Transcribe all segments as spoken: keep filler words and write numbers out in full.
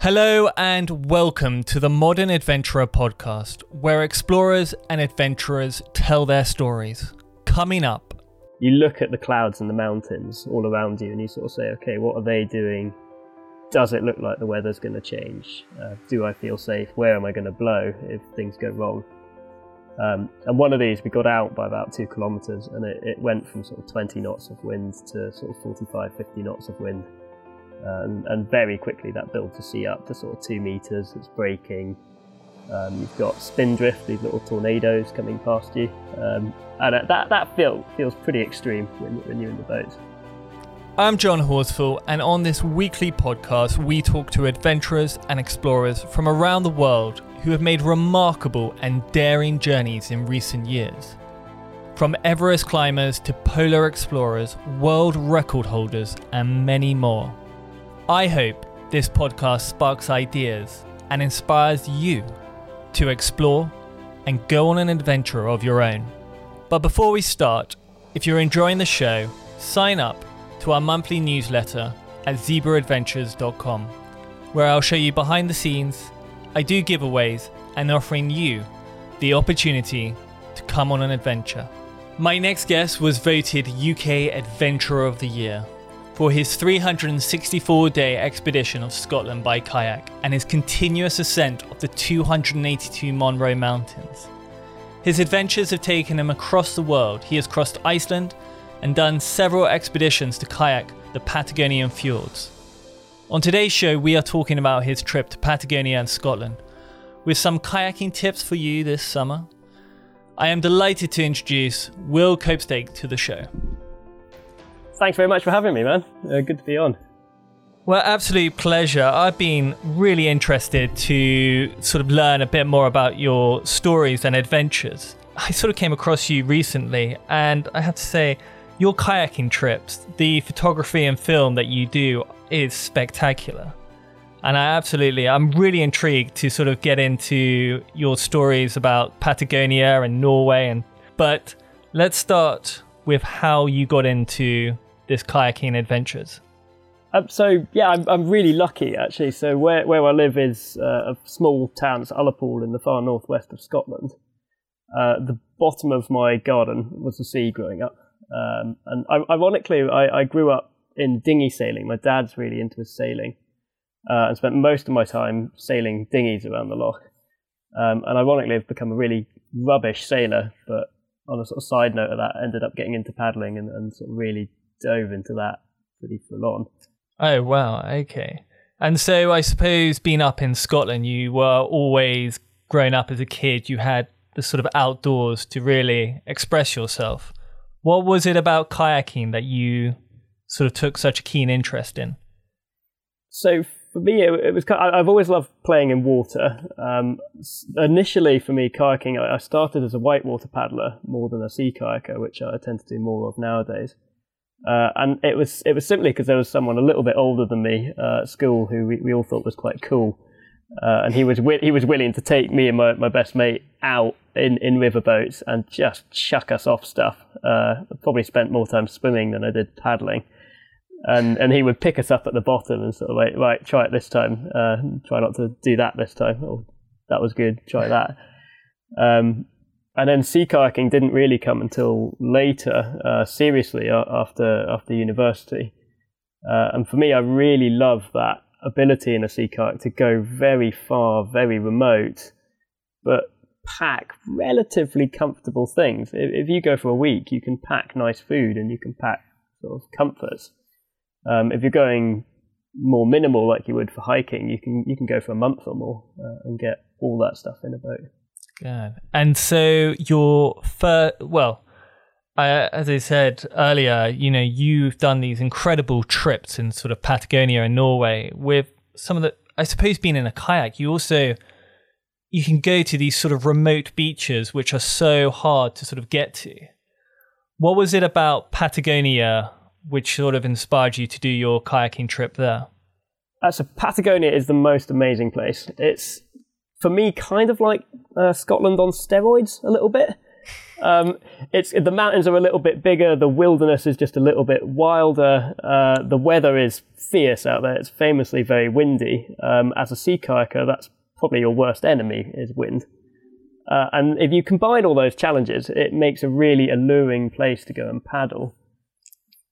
Hello and welcome to the Modern Adventurer podcast, where explorers and adventurers tell their stories. Coming up. You look at the clouds and the mountains all around you and you sort of say, okay, what are they doing? Does it look like the weather's going to change? Uh, do I feel safe? Where am I going to blow if things go wrong? Um, and one of these, we got out by about two kilometres and it, it went from sort of twenty knots of wind to sort of forty-five, fifty knots of wind. Uh, and, and very quickly that built to sea up to sort of two metres, it's breaking. Um, you've got spindrift, these little tornadoes coming past you. Um, and uh, that, that feel, feels pretty extreme when, when you're in the boat. I'm John Horsfall, and on this weekly podcast we talk to adventurers and explorers from around the world who have made remarkable and daring journeys in recent years. From Everest climbers to polar explorers, world record holders and many more. I hope this podcast sparks ideas and inspires you to explore and go on an adventure of your own. But before we start, if you're enjoying the show, sign up to our monthly newsletter at zebra adventures dot com, where I'll show you behind the scenes, I do giveaways and offering you the opportunity to come on an adventure. My next guest was voted U K Adventurer of the Year for his three hundred sixty-four day expedition of Scotland by kayak and his continuous ascent of the two hundred eighty-two Munro Mountains. His adventures have taken him across the world. He has crossed Iceland and done several expeditions to kayak the Patagonian fjords. On today's show, we are talking about his trip to Patagonia and Scotland, with some kayaking tips for you this summer. I am delighted to introduce Will Copestake to the show. Thanks very much for having me, man. Uh, good to be on. Well, absolute pleasure. I've been really interested to sort of learn a bit more about your stories and adventures. I sort of came across you recently, and I have to say, your kayaking trips, the photography and film that you do is spectacular. And I absolutely, I'm really intrigued to sort of get into your stories about Patagonia and Norway. And but let's start with how you got into this kayaking adventures. Um, so yeah, I'm, I'm really lucky actually. So where, where I live is uh, a small town, it's Ullapool in the far northwest of Scotland. Uh, the bottom of my garden was the sea growing up. Um, and I, ironically, I, I grew up in dinghy sailing. My dad's really into his sailing uh, and spent most of my time sailing dinghies around the loch. Um, and ironically, I've become a really rubbish sailor, but on a sort of side note of that, I ended up getting into paddling and, and sort of really dove into that pretty full on. Oh, wow. Okay. And so I suppose being up in Scotland, you were always growing up as a kid. You had the sort of outdoors to really express yourself. What was it about kayaking that you sort of took such a keen interest in? So for me, it, it was I've always loved playing in water. Um, initially, for me, kayaking, I started as a whitewater paddler more than a sea kayaker, which I tend to do more of nowadays. Uh, and it was it was simply because there was someone a little bit older than me uh, at school who we, we all thought was quite cool. Uh, and he was wi- he was willing to take me and my, my best mate out in, in riverboats and just chuck us off stuff. Uh, I probably spent more time swimming than I did paddling. And and he would pick us up at the bottom and sort of like, right, try it this time. Uh, try not to do that this time. Oh, that was good. Try that. Um, and then sea kayaking didn't really come until later, uh, seriously, uh, after after university. Uh, and for me, I really love that ability in a sea kayak to go very far, very remote, but pack relatively comfortable things. If, if you go for a week, you can pack nice food and you can pack sort of comforts. Um, if you're going more minimal like you would for hiking, you can you can go for a month or more uh, and get all that stuff in a boat. Good. And so your first, well, I, as I said earlier, you know, you've done these incredible trips in sort of Patagonia and Norway with some of the, I suppose being in a kayak, you also, you can go to these sort of remote beaches, which are so hard to sort of get to. What was it about Patagonia which sort of inspired you to do your kayaking trip there? Uh, so Patagonia is the most amazing place. It's, for me, kind of like uh, Scotland on steroids a little bit. Um, it's the mountains are a little bit bigger. The wilderness is just a little bit wilder. Uh, the weather is fierce out there. It's famously very windy. Um, as a sea kayaker, that's probably your worst enemy is wind. Uh, and if you combine all those challenges, it makes a really alluring place to go and paddle.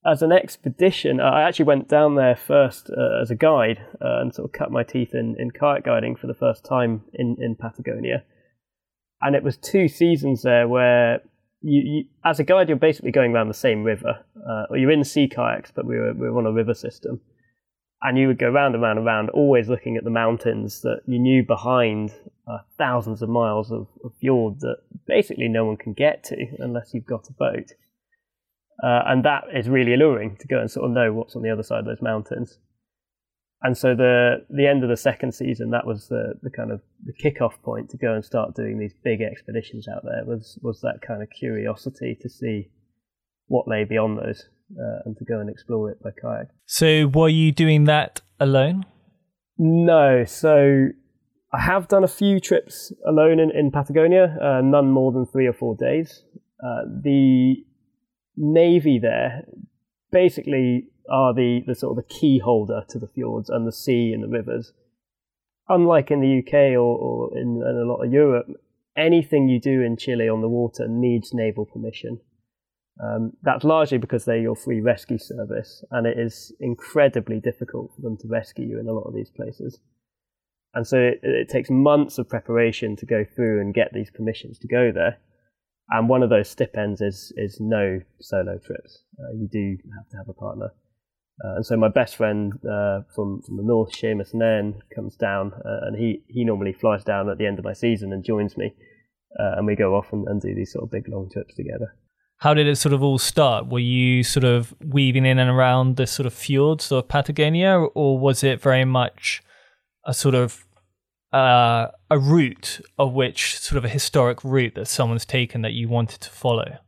As an expedition, I actually went down there first uh, as a guide uh, and sort of cut my teeth in, in kayak guiding for the first time in, in Patagonia. And it was two seasons there where, you, you, as a guide, you're basically going around the same river. Uh, or you're in sea kayaks, but we were, we were on a river system. And you would go round and round and round, always looking at the mountains that you knew behind uh, thousands of miles of, of fjord that basically no one can get to unless you've got a boat. Uh, and that is really alluring to go and sort of know what's on the other side of those mountains. And so the the end of the second season, that was the, the kind of the kickoff point to go and start doing these big expeditions out there. Was was that kind of curiosity to see what lay beyond those uh, and to go and explore it by kayak. So were you doing that alone? No. So I have done a few trips alone in, in Patagonia, uh, none more than three or four days. Uh, the Navy there basically are the, the sort of the key holder to the fjords and the sea and the rivers. Unlike in the U K or, or in, in a lot of Europe, anything you do in Chile on the water needs naval permission. Um, that's largely because they're your free rescue service, and it is incredibly difficult for them to rescue you in a lot of these places. And so it, it takes months of preparation to go through and get these permissions to go there. And one of those stipends is is no solo trips. Uh, you do have to have a partner. Uh, and so my best friend uh, from, from the north, Seamus Nairn, comes down uh, and he, he normally flies down at the end of my season and joins me. Uh, and we go off and, and do these sort of big long trips together. How did it sort of all start? Were you sort of weaving in and around the sort of fjords of Patagonia, or was it very much a sort of Uh, a route of which sort of a historic route that someone's taken that you wanted to follow?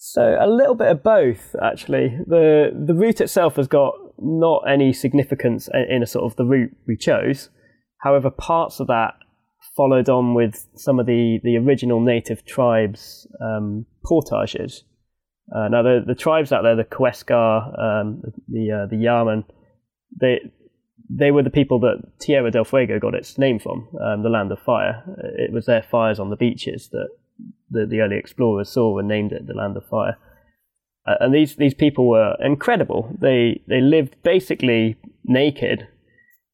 So a little bit of both, actually. The the route itself has got not any significance in a sort of the route we chose. However, parts of that followed on with some of the, the original native tribes' um, portages. Uh, now, the, the tribes out there, the Kawésqar, um, the uh, the Yaman, they... They were the people that Tierra del Fuego got its name from, um, the land of fire. It was their fires on the beaches that the, the early explorers saw and named it the land of fire. Uh, and these, these people were incredible. They they lived basically naked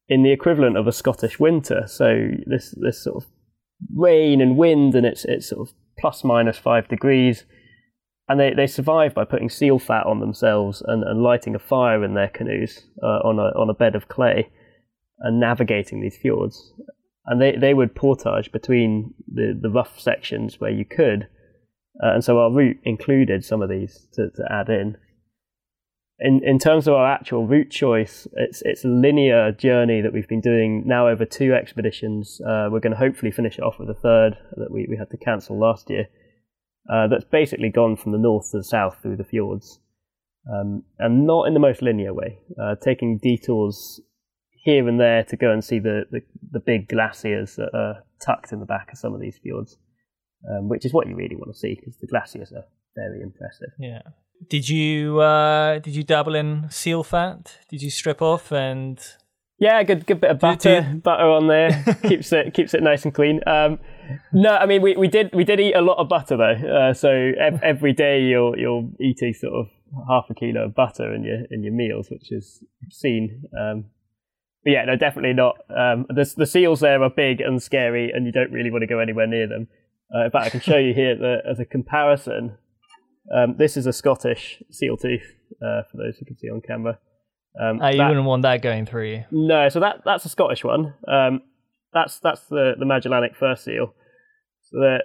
in the equivalent of a Scottish winter. So this this sort of rain and wind, and it's it's sort of plus minus five degrees. And they, they survive by putting seal fat on themselves and, and lighting a fire in their canoes uh, on a on a bed of clay and navigating these fjords. And they, they would portage between the, the rough sections where you could. Uh, and so our route included some of these to, to add in. in. In terms of our actual route choice, it's it's a linear journey that we've been doing now over two expeditions. Uh, we're going to hopefully finish it off with a third that we, we had to cancel last year. Uh, that's basically gone from the north to the south through the fjords, um, and not in the most linear way, uh, taking detours here and there to go and see the, the, the big glaciers that are tucked in the back of some of these fjords, um, which is what you really want to see because the glaciers are very impressive. Yeah. Did you uh, did you dabble in seal fat? Did you strip off and? Yeah, a good, good bit of butter, do, do. butter on there keeps it keeps it nice and clean. Um, no, I mean we, we did we did eat a lot of butter though. Uh, so ev- every day you're you're eating sort of half a kilo of butter in your in your meals, which is obscene. Um, but yeah, no, definitely not. Um, the the seals there are big and scary, and you don't really want to go anywhere near them. Uh, in fact, I can show you here the, as a comparison. Um, this is a Scottish seal tooth uh, for those who can see on camera. Um, uh, you that, wouldn't want that going through you. No, so that that's a Scottish one. Um, that's that's the, the Magellanic fur seal. So they're,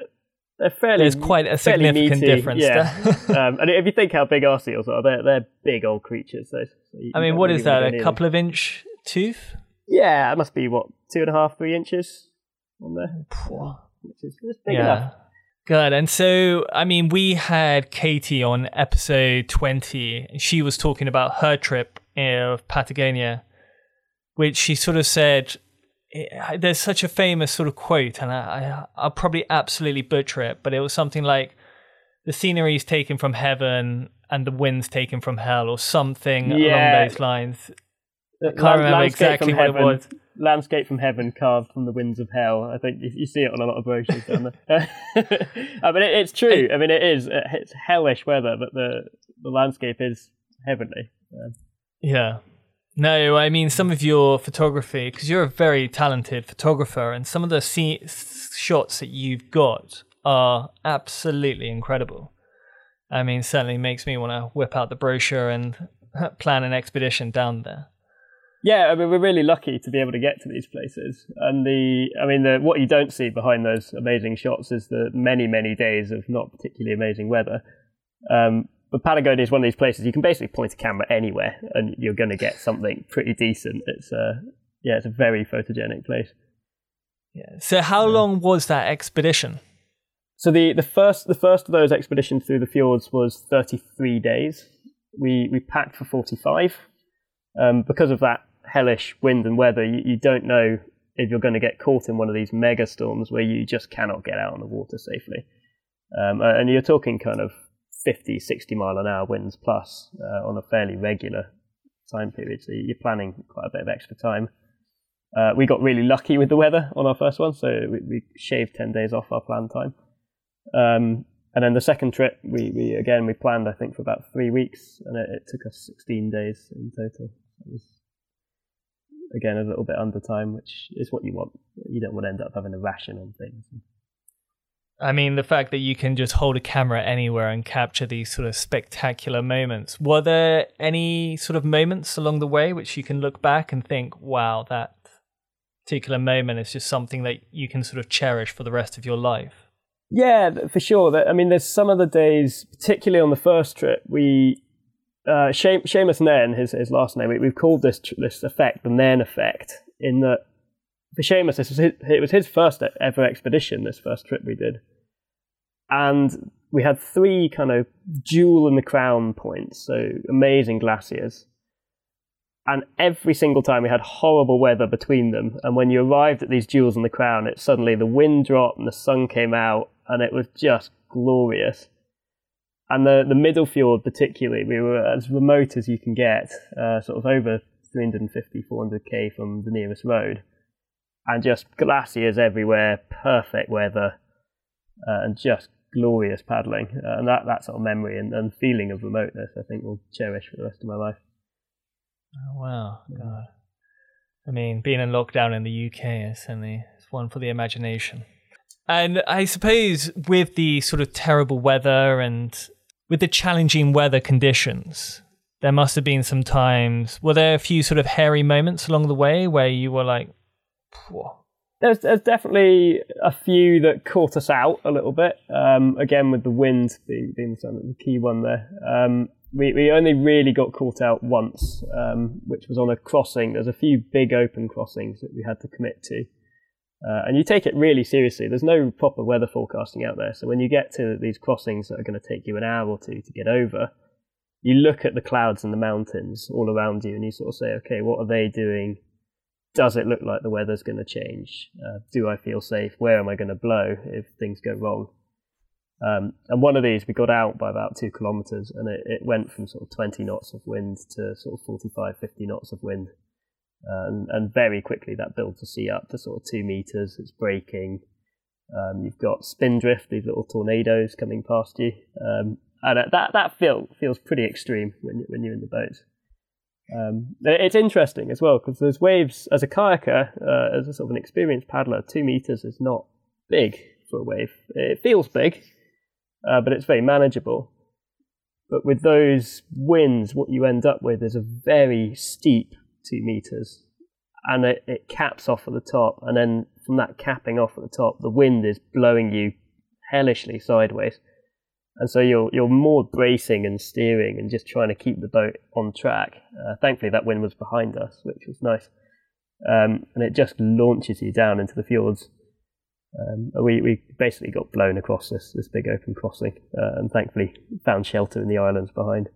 they're fairly. There's quite a significant meaty difference. Yeah. um, and if you think how big our seals are, they're they're big old creatures. So you, I mean, what really is that? A couple of inch tooth? Yeah, it must be what two and a half, three inches on there. Which is big yeah. enough. Good. And so, I mean, we had Katie on episode twenty, and she was talking about her trip of Patagonia, which she sort of said, there's such a famous sort of quote, and I, I, I'll probably absolutely butcher it, but it was something like, the scenery is taken from heaven and the wind's taken from hell, or something yeah. along those lines. I can't Land- remember exactly what heaven. it was. Landscape from heaven carved from the winds of hell. I think you see it on a lot of brochures down there. I mean, it, it's true. I mean, it is. It's hellish weather, but the, the landscape is heavenly. Yeah. yeah. No, I mean, some of your photography, because you're a very talented photographer, and some of the c- shots that you've got are absolutely incredible. I mean, certainly makes me want to whip out the brochure and plan an expedition down there. Yeah, I mean, we're really lucky to be able to get to these places, and the, I mean, the what you don't see behind those amazing shots is the many, many days of not particularly amazing weather. Um, but Patagonia is one of these places you can basically point a camera anywhere, and you're going to get something pretty decent. It's a uh, yeah, it's a very photogenic place. Yeah. So, how yeah. long was that expedition? So the, the first the first of those expeditions through the fjords was thirty-three days. We we packed for forty-five um, because of that hellish wind and weather. You, you don't know if you're going to get caught in one of these mega storms where you just cannot get out on the water safely, um, and you're talking kind of fifty, sixty mile an hour winds plus uh, on a fairly regular time period, so you're planning quite a bit of extra time. Uh, we got really lucky with the weather on our first one, so we, we shaved ten days off our planned time, um, and then the second trip we, we again we planned I think for about three weeks, and it, it took us sixteen days in total. It was again a little bit under time, which is what you want. You don't want to end up having a ration on things. I mean, the fact that you can just hold a camera anywhere and capture these sort of spectacular moments. Were there any sort of moments along the way which you can look back and think, wow, that particular moment is just something that you can sort of cherish for the rest of your life? Yeah, for sure. I mean, there's some other days, particularly on the first trip, we... Uh, Seam- Seamus Nairn, his, his last name, we, we've called this this effect the Nairn effect, in that for Seamus, this was his, it was his first ever expedition, this first trip we did. And we had three kind of jewel in the crown points, so amazing glaciers. And every single time we had horrible weather between them. And when you arrived at these jewels in the crown, it suddenly the wind dropped and the sun came out, and it was just glorious. And the, the middle fjord particularly, we were as remote as you can get, uh, sort of over three fifty, four hundred k from the nearest road. And just glaciers everywhere, perfect weather, uh, and just glorious paddling. Uh, and that, that sort of memory and, and feeling of remoteness, I think, will cherish for the rest of my life. Oh, wow. God. I mean, being in lockdown in the U K is certainly it's one for the imagination. And I suppose with the sort of terrible weather and with the challenging weather conditions, there must have been some times, were there a few sort of hairy moments along the way where you were like, phew? There's, there's definitely a few that caught us out a little bit. Um, again, with the wind being, being the key one there. Um, we, we only really got caught out once, um, which was on a crossing. There's a few big open crossings that we had to commit to. Uh, and you take it really seriously. There's no proper weather forecasting out there. So when you get to these crossings that are going to take you an hour or two to get over, you look at the clouds and the mountains all around you and you sort of say, okay, what are they doing? Does it look like the weather's going to change? Uh, do I feel safe? Where am I going to blow if things go wrong? Um, and one of these, we got out by about two kilometres and it, it went from sort of twenty knots of wind to sort of forty-five, fifty knots of wind. Um, and very quickly that builds the sea up to sort of two metres, it's breaking. Um, you've got spindrift, these little tornadoes coming past you. Um, and that that feel, feels pretty extreme when, when you're in the boat. Um, it's interesting as well, because those waves, as a kayaker, uh, as a sort of an experienced paddler, two metres is not big for a wave. It feels big, uh, but it's very manageable. But with those winds, what you end up with is a very steep two metres, and it, it caps off at the top, and then from that capping off at the top, the wind is blowing you hellishly sideways, and so you're you're more bracing and steering and just trying to keep the boat on track. Uh, thankfully that wind was behind us, which was nice, um, and it just launches you down into the fjords. Um, we, we basically got blown across this, this big open crossing, uh, and thankfully found shelter in the islands behind.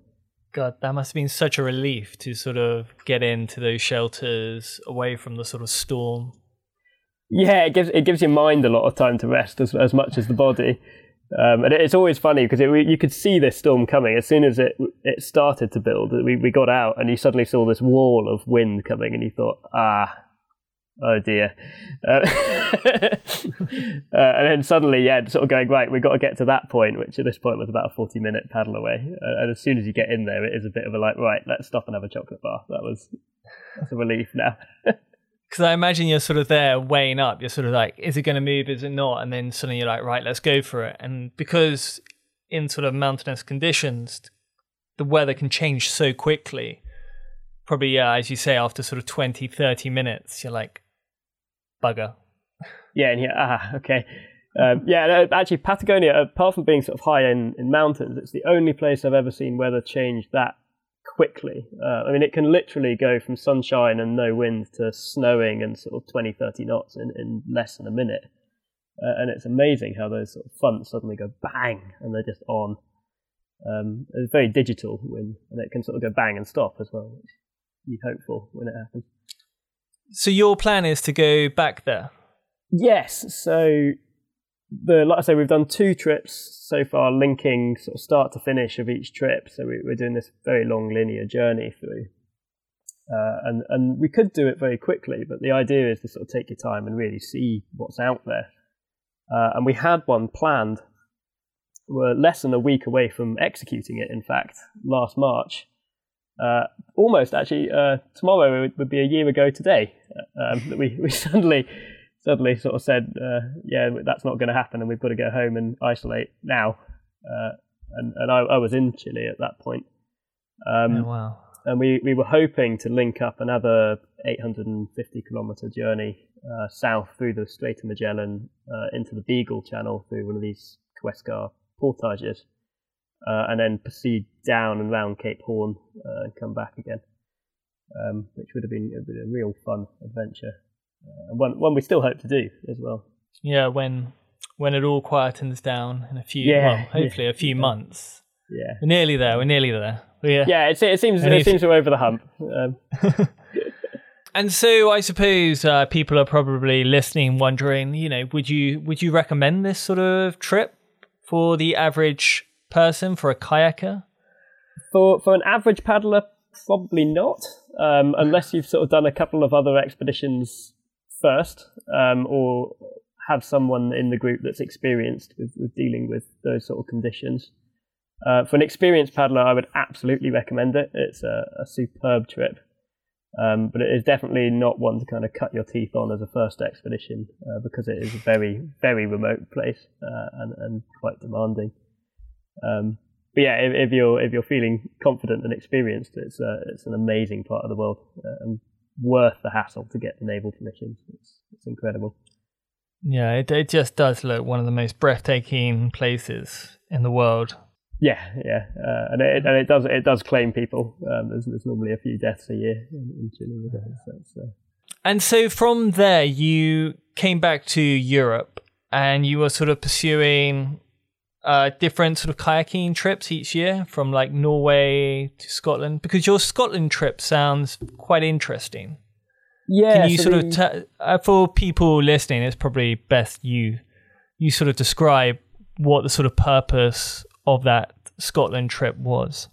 God, that must have been such a relief to sort of get into those shelters away from the sort of storm. Yeah, it gives it gives your mind a lot of time to rest as as much as the body. Um, and it's always funny because you could see this storm coming. As soon as it it started to build, we, we got out and you suddenly saw this wall of wind coming and you thought, ah, oh dear. Uh, uh, and then suddenly, yeah, sort of going, right, we've got to get to that point, which at this point was about a forty-minute paddle away. Uh, and as soon as you get in there, it is a bit of a like, right, let's stop and have a chocolate bar. That was that's a relief now. Because I imagine you're sort of there weighing up. You're sort of like, is it going to move? Is it not? And then suddenly you're like, right, let's go for it. And because in sort of mountainous conditions, the weather can change so quickly. Probably, uh, as you say, after sort of twenty, thirty minutes, you're like, bugger. Yeah, and yeah, ah, okay. Um, yeah, actually, Patagonia, apart from being sort of high in, in mountains, it's the only place I've ever seen weather change that quickly. Uh, I mean, it can literally go from sunshine and no wind to snowing and sort of twenty, thirty knots in, in less than a minute. Uh, and it's amazing how those sort of fronts suddenly go bang and they're just on. Um, it's very digital wind, and it can sort of go bang and stop as well, which you'd hope for when it happens. So your plan is to go back there? Yes. So, the like I say, we've done two trips so far, linking sort of start to finish of each trip. So we, we're doing this very long linear journey through, uh, and and we could do it very quickly, but the idea is to sort of take your time and really see what's out there. Uh, and we had one planned. We're less than a week away from executing it. In fact, last March, uh, almost actually uh, tomorrow would be a year ago today um, that we we suddenly. Suddenly sort of said, uh, yeah, that's not going to happen and we've got to go home and isolate now. Uh, and and I, I was in Chile at that point. Um, oh, wow. And we, we were hoping to link up another eight hundred fifty kilometre journey uh, south through the Strait of Magellan uh, into the Beagle Channel through one of these Kawésqar portages uh, and then proceed down and round Cape Horn uh, and come back again, um, which would have been, would have been a real fun adventure. Uh, one, one we still hope to do as well. Yeah, when when it all quietens down in a few, yeah, well, hopefully yeah, a few yeah. months. Yeah, we're nearly there. We're nearly there. We're, yeah, it, it seems it seems we're over the hump. Um. And so I suppose uh, people are probably listening, wondering, you know, would you would you recommend this sort of trip for the average person, for a kayaker? For for an average paddler, probably not, um, unless you've sort of done a couple of other expeditions first, um, or have someone in the group that's experienced with, with dealing with those sort of conditions. Uh, for an experienced paddler, I would absolutely recommend it. It's a, a superb trip, um, but it is definitely not one to kind of cut your teeth on as a first expedition uh, because it is a very, very remote place uh, and, and quite demanding. Um, but yeah, if, if you're if you're feeling confident and experienced, it's uh, it's an amazing part of the world. Uh, and worth the hassle to get the naval permissions. It's, it's incredible. Yeah, it it just does look one of the most breathtaking places in the world. Yeah, yeah, uh, and it and it does it does claim people. Um, there's, there's normally a few deaths a year in, in Chile. So, so. And so from there, you came back to Europe, and you were sort of pursuing uh, different sort of kayaking trips each year, from like Norway to Scotland, because your Scotland trip sounds quite interesting. Yeah. Can you so sort the, of t- uh, for people listening, it's probably best you you sort of describe what the sort of purpose of that Scotland trip was.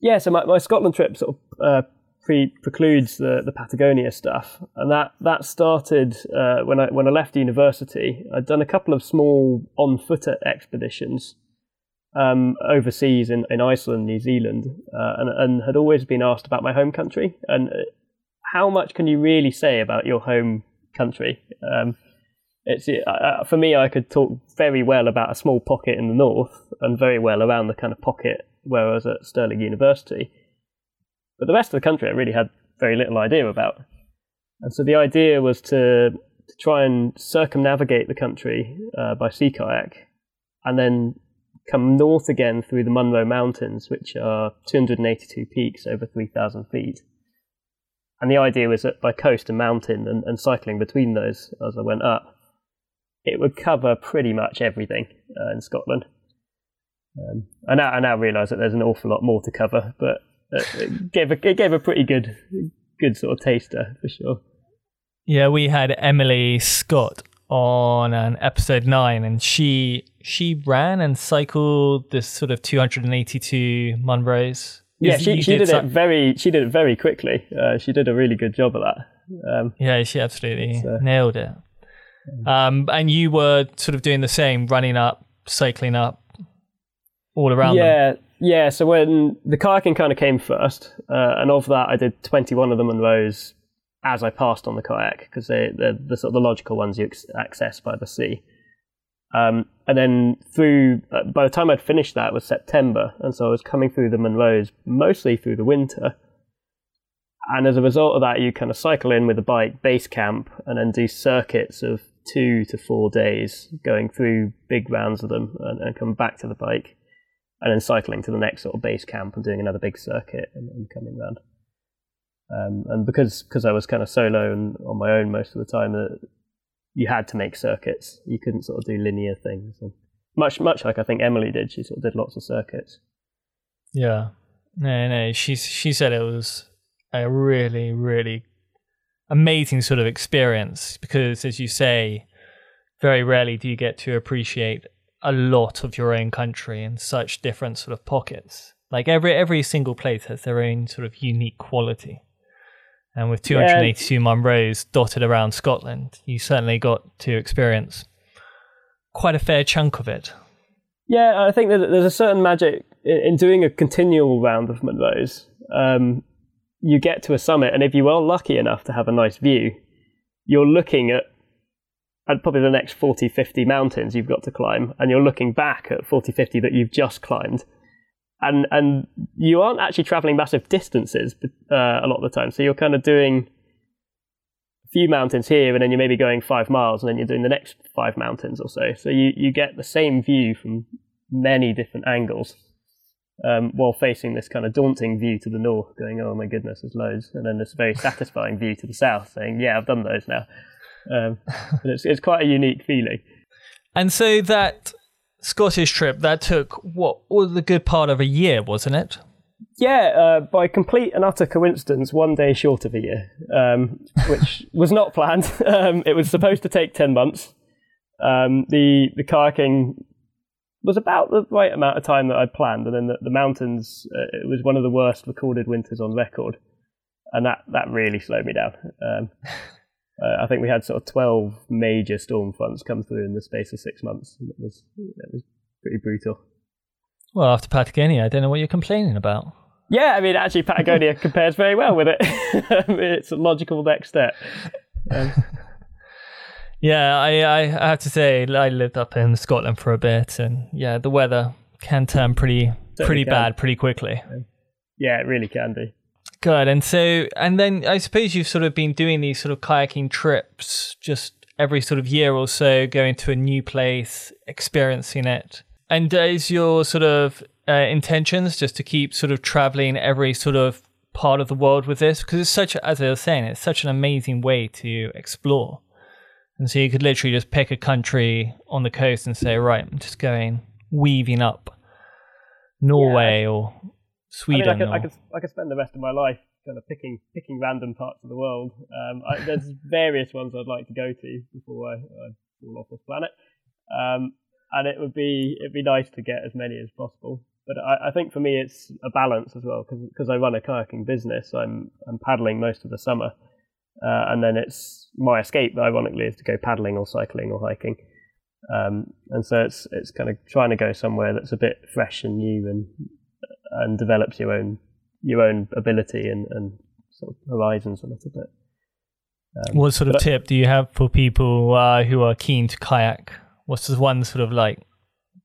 Yeah. So my, my Scotland trip sort of uh, pre- precludes the, the Patagonia stuff, and that that started uh, when I when I left university. I'd done a couple of small on foot expeditions um, overseas in, in Iceland, New Zealand, uh, and and had always been asked about my home country and how much can you really say about your home country. Um, it's uh, for me, I could talk very well about a small pocket in the north and very well around the kind of pocket where I was at Stirling University. But the rest of the country I really had very little idea about. And so the idea was to, to try and circumnavigate the country uh, by sea kayak and then come north again through the Munro Mountains, which are two hundred eighty-two peaks over three thousand feet. And the idea was that by coast and mountain and, and cycling between those as I went up, it would cover pretty much everything uh, in Scotland. Um, I now, I now realise that there's an awful lot more to cover, but It gave, a, it gave a pretty good good sort of taster, for sure. Yeah, we had Emily Scott on an episode nine, and she she ran and cycled this sort of two hundred eighty-two Munros. Yeah, she, she did, did it very she did it very quickly. Uh, she did a really good job of that. Um, yeah, she absolutely so. nailed it. Um, and you were sort of doing the same, running up, cycling up, all around yeah, them. Yeah, so when the kayaking kind of came first, uh, and of that I did twenty-one of the Munros as I passed on the kayak, because they, they're the sort of the logical ones you access by the sea. Um, and then through, uh, by the time I'd finished that, it was September, and so I was coming through the Munros mostly through the winter. And as a result of that, you kind of cycle in with a bike, base camp, and then do circuits of two to four days, going through big rounds of them, and, and come back to the bike, and then cycling to the next sort of base camp and doing another big circuit and, and coming round. Um, and because because I was kind of solo and on my own most of the time, uh, you had to make circuits. You couldn't sort of do linear things. And much much like I think Emily did, she sort of did lots of circuits. Yeah, no, no, she she said it was a really, really amazing sort of experience, because, as you say, very rarely do you get to appreciate a lot of your own country in such different sort of pockets. Like every every single place has their own sort of unique quality. And with two hundred eighty-two yeah. Munros dotted around Scotland, you certainly got to experience quite a fair chunk of it. Yeah, I think that there's a certain magic in doing a continual round of Munros. Um, you get to a summit, and if you are lucky enough to have a nice view, you're looking at, at probably the next forty, fifty mountains you've got to climb, and you're looking back at forty, fifty that you've just climbed. And and you aren't actually travelling massive distances uh, a lot of the time. So you're kind of doing a few mountains here, and then you're maybe going five miles, and then you're doing the next five mountains or so. So you, you get the same view from many different angles, um, while facing this kind of daunting view to the north, going, oh my goodness, there's loads. And then this very satisfying view to the south, saying, yeah, I've done those now. Um, and it's, it's quite a unique feeling. And so that Scottish trip, that took, what, all the good part of a year, wasn't it? Yeah, uh, by complete and utter coincidence, one day short of a year, um, which was not planned. Um, it was supposed to take ten months. Um, the the kayaking was about the right amount of time that I planned, and then the, the mountains, uh, it was one of the worst recorded winters on record, and that, that really slowed me down. Um, Uh, I think we had sort of twelve major storm fronts come through in the space of six months. And it was it was pretty brutal. Well, after Patagonia, I don't know what you're complaining about. Yeah, I mean, actually, Patagonia compares very well with it. It's a logical next step. Um, yeah, I, I I have to say, I lived up in Scotland for a bit, and yeah, the weather can turn pretty pretty can. bad pretty quickly. Yeah, it really can do. Good. And so, and then I suppose you've sort of been doing these sort of kayaking trips just every sort of year or so, going to a new place, experiencing it. And is your sort of uh, intentions just to keep sort of traveling every sort of part of the world with this? Because it's such, as I was saying, it's such an amazing way to explore. And so you could literally just pick a country on the coast and say, right, I'm just going weaving up Norway yeah. or Sweden. I mean, I could, I could I could spend the rest of my life kind of picking picking random parts of the world. Um, I, there's various ones I'd like to go to before I, I fall off this planet, um, and it would be it'd be nice to get as many as possible. But I, I think for me it's a balance as well, because because I run a kayaking business. I'm I'm paddling most of the summer, uh, and then it's my escape, ironically, is to go paddling or cycling or hiking. Um, and so it's it's kind of trying to go somewhere that's a bit fresh and new and and develops your own your own ability and, and sort of horizons a little bit. Um, what sort of tip do you have for people uh, who are keen to kayak? What's the one sort of like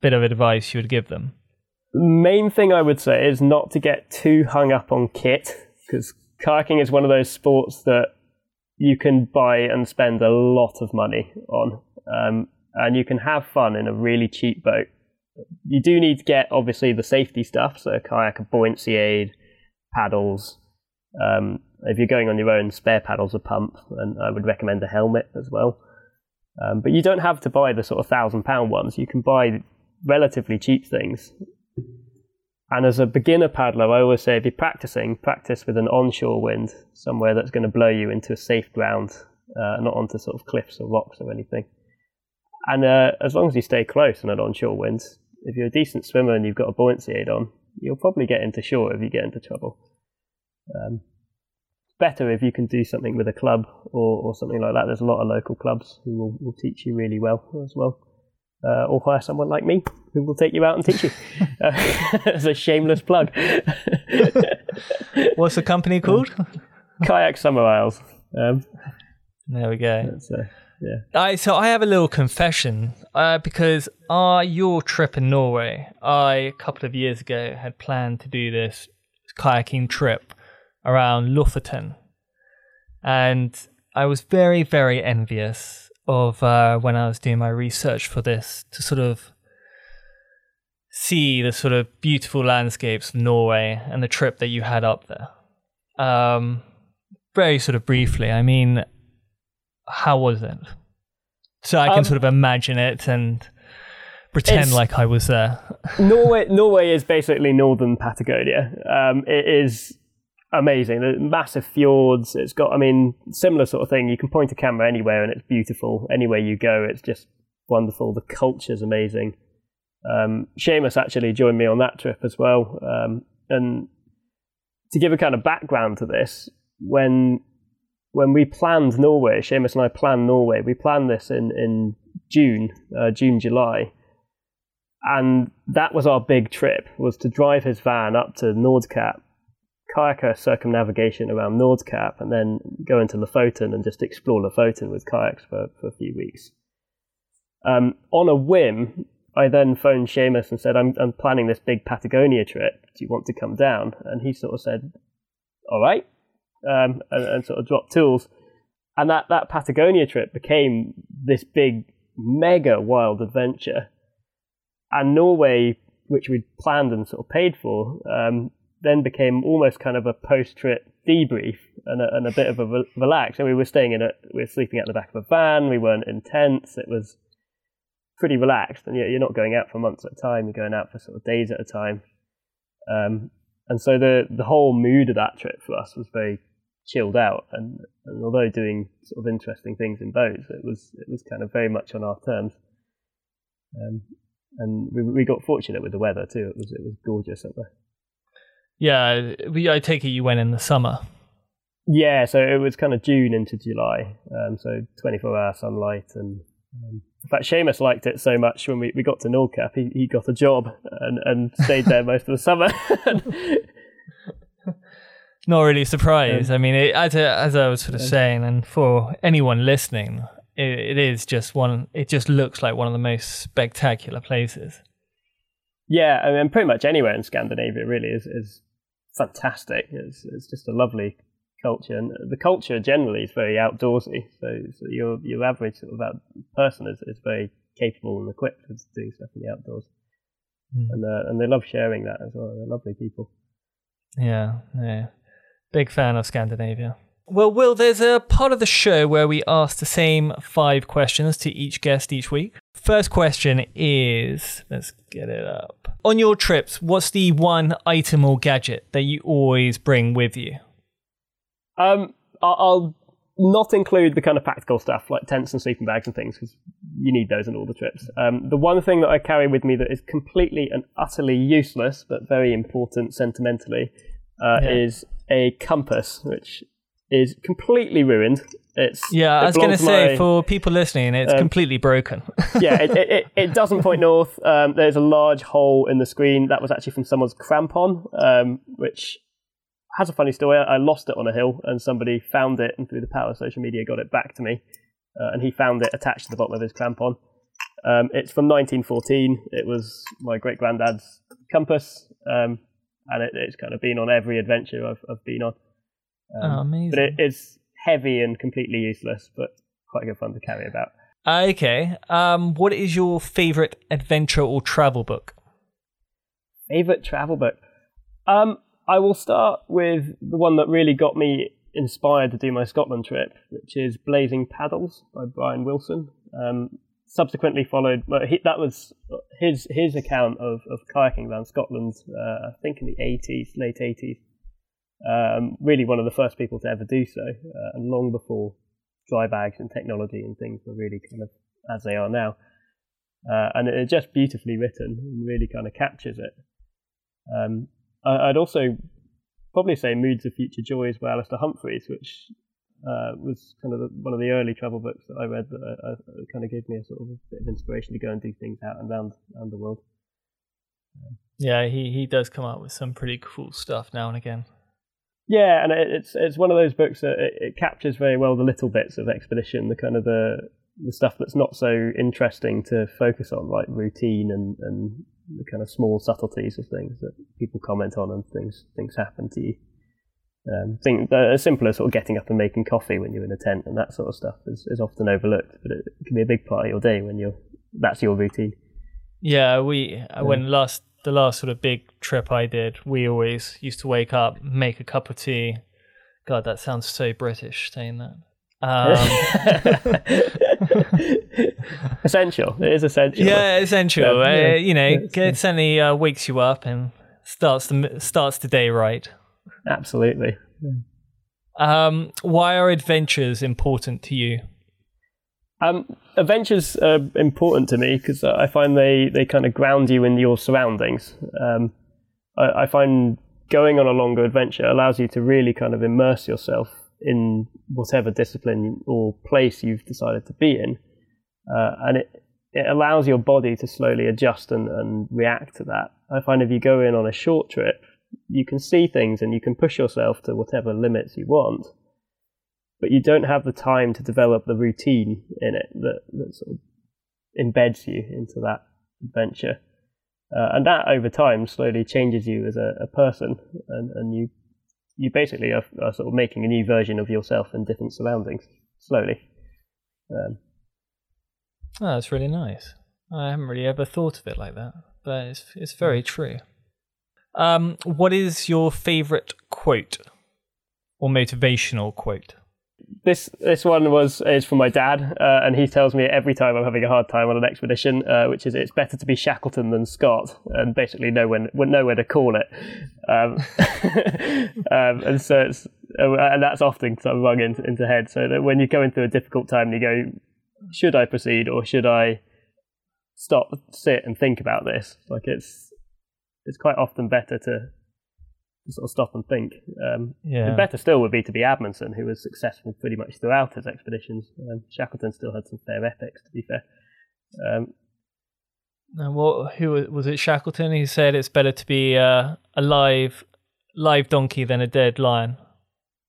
bit of advice you would give them? The main thing I would say is not to get too hung up on kit, because kayaking is one of those sports that you can buy and spend a lot of money on, um, and you can have fun in a really cheap boat. You do need to get, obviously, the safety stuff, so a kayak, a buoyancy aid, paddles. Um, if you're going on your own, spare paddles, a pump, and I would recommend a helmet as well. Um, but you don't have to buy the sort of one thousand pound ones. You can buy relatively cheap things. And as a beginner paddler, I always say if you're practicing, practice with an onshore wind, somewhere that's going to blow you into a safe ground, uh, not onto sort of cliffs or rocks or anything. And uh, as long as you stay close and at onshore winds, if you're a decent swimmer and you've got a buoyancy aid on, you'll probably get into shore if you get into trouble. Um, better if you can do something with a club or, or something like that. There's a lot of local clubs who will, will teach you really well as well. Uh, or hire someone like me who will take you out and teach you. Uh, that's a shameless plug. What's the company called? Um, Kayak-summer-isles. Um, there we go. That's uh, yeah. I, so I have a little confession uh, because our your trip in Norway, I a couple of years ago had planned to do this kayaking trip around Lofoten, and I was very very envious of uh, when I was doing my research for this to sort of see the sort of beautiful landscapes of Norway and the trip that you had up there. Um, very sort of briefly, I mean, how was it? So I can um, sort of imagine it and pretend like I was there. Norway, Norway is basically northern Patagonia. Um, it is amazing. The massive fjords. It's got, I mean, similar sort of thing. You can point a camera anywhere and it's beautiful. Anywhere you go, it's just wonderful. The culture's amazing. Um, Seamus actually joined me on that trip as well. Um, and to give a kind of background to this, when when we planned Norway, Seamus and I planned Norway, we planned this in, in June, uh, June, July. And that was our big trip, was to drive his van up to Nordkap, kayak a circumnavigation around Nordkap, and then go into Lofoten and just explore Lofoten with kayaks for, for a few weeks. Um, on a whim, I then phoned Seamus and said, I'm, I'm planning this big Patagonia trip. Do you want to come down? And he sort of said, all right, um, and, and sort of dropped tools. And that, that Patagonia trip became this big, mega wild adventure. And Norway, which we'd planned and sort of paid for, um, then became almost kind of a post-trip debrief and a, and a bit of a re- relax. And we were staying in a, we were sleeping out the back of a van. We weren't in tents. It was pretty relaxed. And you're not going out for months at a time. You're going out for sort of days at a time. Um, and so the the whole mood of that trip for us was very chilled out. And, and although doing sort of interesting things in boats, it was it was kind of very much on our terms. Um, and we we got fortunate with the weather too. It was it was gorgeous up there. Yeah, we, I take it you went in the summer. Yeah, so it was kind of June into July, um, so twenty-four hour sunlight. And um, in fact, Seamus liked it so much when we, we got to Nordkap, he, he got a job and, and stayed there most of the summer. Not really surprised. Um, I mean, it, as, a, as I was sort of yeah. saying, and for anyone listening, it, it is just one, it just looks like one of the most spectacular places. Yeah, I mean, pretty much anywhere in Scandinavia really is, is fantastic. It's it's just a lovely culture, and the culture generally is very outdoorsy. So, so your your average sort of out person is, is very capable and equipped with doing stuff in the outdoors, mm. and uh, and they love sharing that as well. They're lovely people. Yeah, yeah, big fan of Scandinavia. Well, Will, there's a part of the show where we ask the same five questions to each guest each week. First question is, let's get it up. On your trips, what's the one item or gadget that you always bring with you? Um, I'll not include the kind of practical stuff like tents and sleeping bags and things, because you need those on all the trips. Um, the one thing that I carry with me that is completely and utterly useless, but very important sentimentally, uh, yeah. is a compass, which... is completely ruined. It's yeah. It I was going to say my, for people listening, it's um, completely broken. yeah, it, it it doesn't point north. Um, there's a large hole in the screen. That was actually from someone's crampon, um, which has a funny story. I lost it on a hill, and somebody found it, and through the power of social media, got it back to me. Uh, and he found it attached to the bottom of his crampon. Um, it's from nineteen fourteen. It was my great granddad's compass, um, and it, it's kind of been on every adventure I've I've been on. Um, oh, amazing. But it is heavy and completely useless, but quite good fun to carry about. Okay. Um, what is your favourite adventure or travel book? Favourite travel book? Um, I will start with the one that really got me inspired to do my Scotland trip, which is Blazing Paddles by Brian Wilson. Um, subsequently followed, well, he, that was his his account of, of kayaking around Scotland, uh, I think in the eighties, late eighties. Um, really one of the first people to ever do so, uh, and long before dry bags and technology and things were really kind of as they are now. Uh, and it's just beautifully written and really kind of captures it. Um, I'd also probably say Moods of Future Joys by Alastair Humphreys, which uh, was kind of one of the early travel books that I read that I, I, kind of gave me a sort of a bit of inspiration to go and do things out and around, around the world. Yeah, he, he does come out with some pretty cool stuff now and again. Yeah, and it, it's it's one of those books that it, it captures very well the little bits of expedition, the kind of the, the stuff that's not so interesting to focus on, like routine and, and the kind of small subtleties of things that people comment on and things things happen to you. Um, things as simple as sort of getting up and making coffee when you're in a tent and that sort of stuff is, is often overlooked, but it, it can be a big part of your day when you're that's your routine. Yeah, we yeah. when last the last sort of big trip I did, we always used to wake up, make a cup of tea. God, that sounds so British saying that. Um, essential. It is essential. Yeah, essential. Yeah, yeah. Uh, you know, it's, it certainly uh, wakes you up and starts the starts the day right. Absolutely. Um, why are adventures important to you? Um, adventures are important to me because I find they, they kind of ground you in your surroundings. Um, I, I find going on a longer adventure allows you to really kind of immerse yourself in whatever discipline or place you've decided to be in. Uh, and it, it allows your body to slowly adjust and, and react to that. I find if you go in on a short trip, you can see things and you can push yourself to whatever limits you want, but you don't have the time to develop the routine in it that, that sort of embeds you into that adventure. Uh, and that, over time, slowly changes you as a, a person, and, and you you basically are, are sort of making a new version of yourself in different surroundings, slowly. Um, oh, that's really nice. I haven't really ever thought of it like that, but it's, it's very true. Um, what is your favourite quote or motivational quote? This this one was is from my dad, uh, and he tells me every time I'm having a hard time on an expedition, uh, which is it's better to be Shackleton than Scott, and basically know when know where to call it. Um, um, and so it's and that's often sort of rung into, into head. So that when you go into a difficult time, you go, should I proceed or should I stop, sit, and think about this? Like it's it's quite often better to. Sort of stop and think. Um, yeah. And better still would be to be Amundsen, who was successful pretty much throughout his expeditions. Um, Shackleton still had some fair epics, to be fair. Um, and what? Who was it? Shackleton? He said it's better to be uh, a live, live donkey than a dead lion.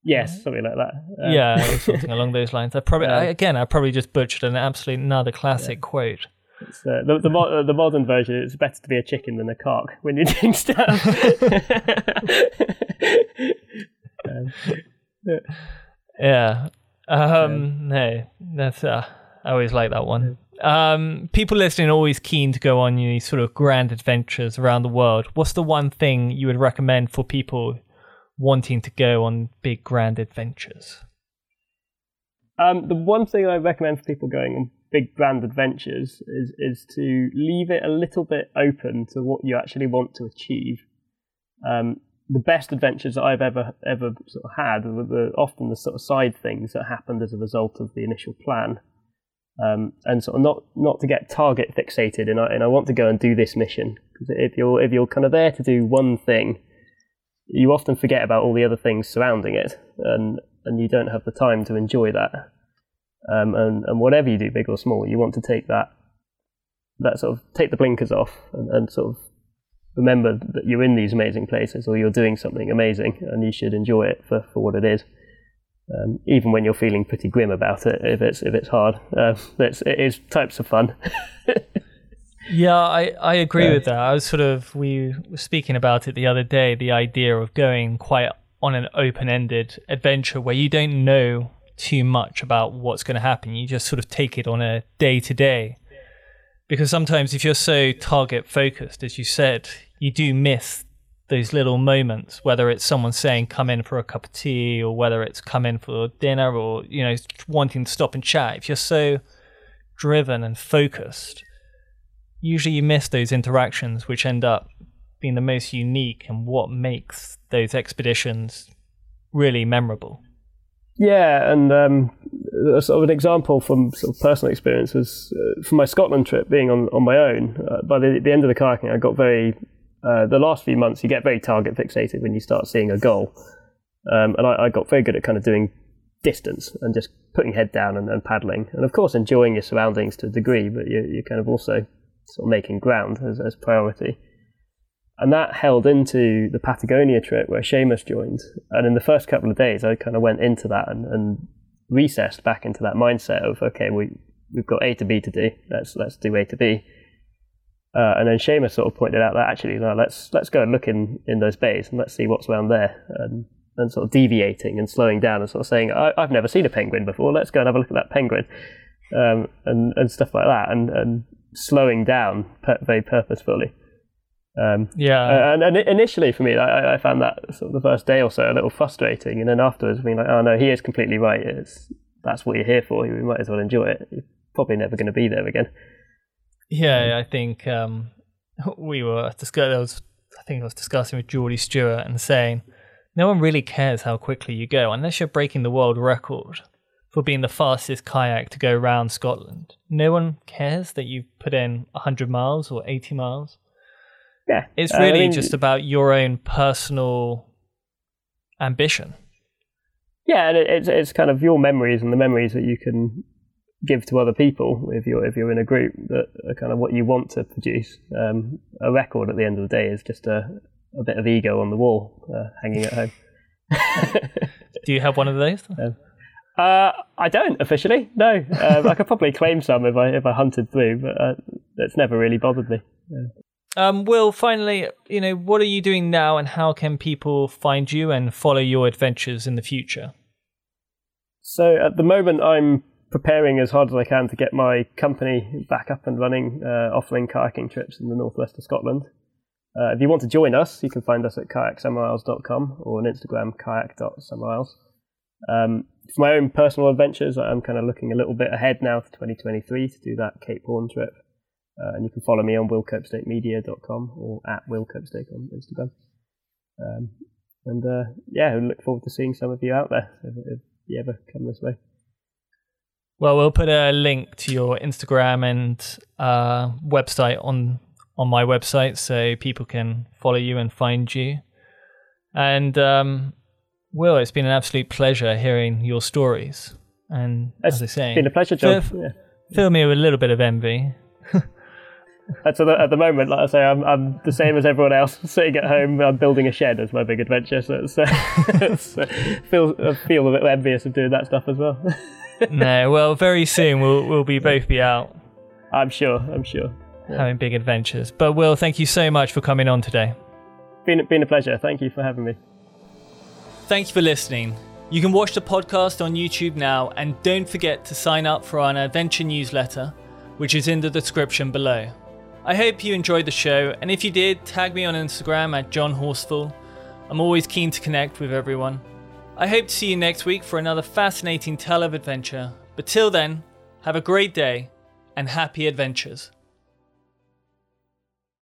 Yes, right? Something like that. Um, yeah, something along those lines. I probably um, again, I probably just butchered an absolute another classic yeah. quote. It's, uh, the the, mo- the modern version, it's better to be a chicken than a cock when you're doing stuff. um, yeah. Um, no, that's uh, I always like that one. Um, people listening are always keen to go on these sort of grand adventures around the world. What's the one thing you would recommend for people wanting to go on big grand adventures? Um, the one thing I recommend for people going on big grand adventures is is to leave it a little bit open to what you actually want to achieve. Um, the best adventures that I've ever ever sort of had are the, often the sort of side things that happened as a result of the initial plan, um, and sort of not, not to get target fixated. And I and I want to go and do this mission, because if you're if you're kind of there to do one thing, you often forget about all the other things surrounding it, and and you don't have the time to enjoy that. Um, and, and whatever you do, big or small, you want to take that that sort of take the blinkers off and, and sort of remember that you're in these amazing places or you're doing something amazing, and you should enjoy it for, for what it is, um, even when you're feeling pretty grim about it. If it's if it's hard, uh, it's, it is types of fun. yeah, I I agree yeah. with that. I was sort of we were speaking about it the other day. The idea of going quite on an open-ended adventure where you don't know too much about what's going to happen. You just sort of take it on a day to day, because sometimes if you're so target focused, as you said, you do miss those little moments, whether it's someone saying come in for a cup of tea, or whether it's come in for dinner, or you know, wanting to stop and chat. If you're so driven and focused, usually you miss those interactions, which end up being the most unique and what makes those expeditions really memorable. Yeah, and um, sort of an example from sort of personal experience was uh, from my Scotland trip, being on, on my own. Uh, by the, the end of the kayaking, I got very, uh, the last few months, you get very target fixated when you start seeing a goal. Um, and I, I got very good at kind of doing distance and just putting head down and, and paddling. And of course, enjoying your surroundings to a degree, but you, you're kind of also sort of making ground as, as priority. And that held into the Patagonia trip where Seamus joined. And in the first couple of days, I kind of went into that and, and recessed back into that mindset of, okay, we, we've got A to B to do. Let's let's do A to B. Uh, and then Seamus sort of pointed out that actually, no, let's let's go and look in, in those bays and let's see what's around there. And, and sort of deviating and slowing down and sort of saying, I, I've never seen a penguin before. Let's go and have a look at that penguin. Um, and, and stuff like that. And, and slowing down per- very purposefully. Um, yeah, and, and initially for me, I, I found that sort of the first day or so a little frustrating, and then afterwards being like, "Oh no, he is completely right. It's that's what you're here for. We might as well enjoy it. You're probably never going to be there again." Yeah, I think um, we were discussing. I think I was discussing with Geordie Stewart and saying, "No one really cares how quickly you go unless you're breaking the world record for being the fastest kayak to go around Scotland. No one cares that you put in one hundred miles or eighty miles." Yeah, it's really I mean, just about your own personal ambition. Yeah, and it, it's it's kind of your memories and the memories that you can give to other people if you're if you're in a group that are kind of what you want to produce. Um, a record at the end of the day is just a, a bit of ego on the wall uh, hanging at home. Do you have one of those? Um, uh, I don't officially. No, um, I could probably claim some if I if I hunted through, but uh, it's never really bothered me. Yeah. Um, Will, finally, you know, what are you doing now and how can people find you and follow your adventures in the future? So at the moment, I'm preparing as hard as I can to get my company back up and running, uh, offering kayaking trips in the northwest of Scotland. Uh, if you want to join us, you can find us at kayak summer isles dot com or on Instagram, kayak dot summer isles. Um, for my own personal adventures, I'm kind of looking a little bit ahead now to twenty twenty-three to do that Cape Horn trip. Uh, and you can follow me on will copestake media dot com or at will copestake on Instagram. Um, and uh, yeah, I look forward to seeing some of you out there if, if you ever come this way. Well, we'll put a link to your Instagram and uh, website on, on my website so people can follow you and find you. And um, Will, it's been an absolute pleasure hearing your stories. And it's as I say, been a pleasure, John. Fill, yeah. fill me with a little bit of envy. That's at the, at the moment, like I say, I'm, I'm the same as everyone else, sitting at home. I'm building a shed as my big adventure, so it's, uh, it's, uh, feel, I feel a bit envious of doing that stuff as well. No, well, very soon we'll we'll be both be out. I'm sure, I'm sure. Having big adventures. But Will, thank you so much for coming on today. Been, been a pleasure. Thank you for having me. Thank you for listening. You can watch the podcast on YouTube now, and don't forget to sign up for our adventure newsletter, which is in the description below. I hope you enjoyed the show, and if you did, tag me on Instagram at John Horsfall. I'm always keen to connect with everyone. I hope to see you next week for another fascinating tale of adventure, but till then, have a great day and happy adventures.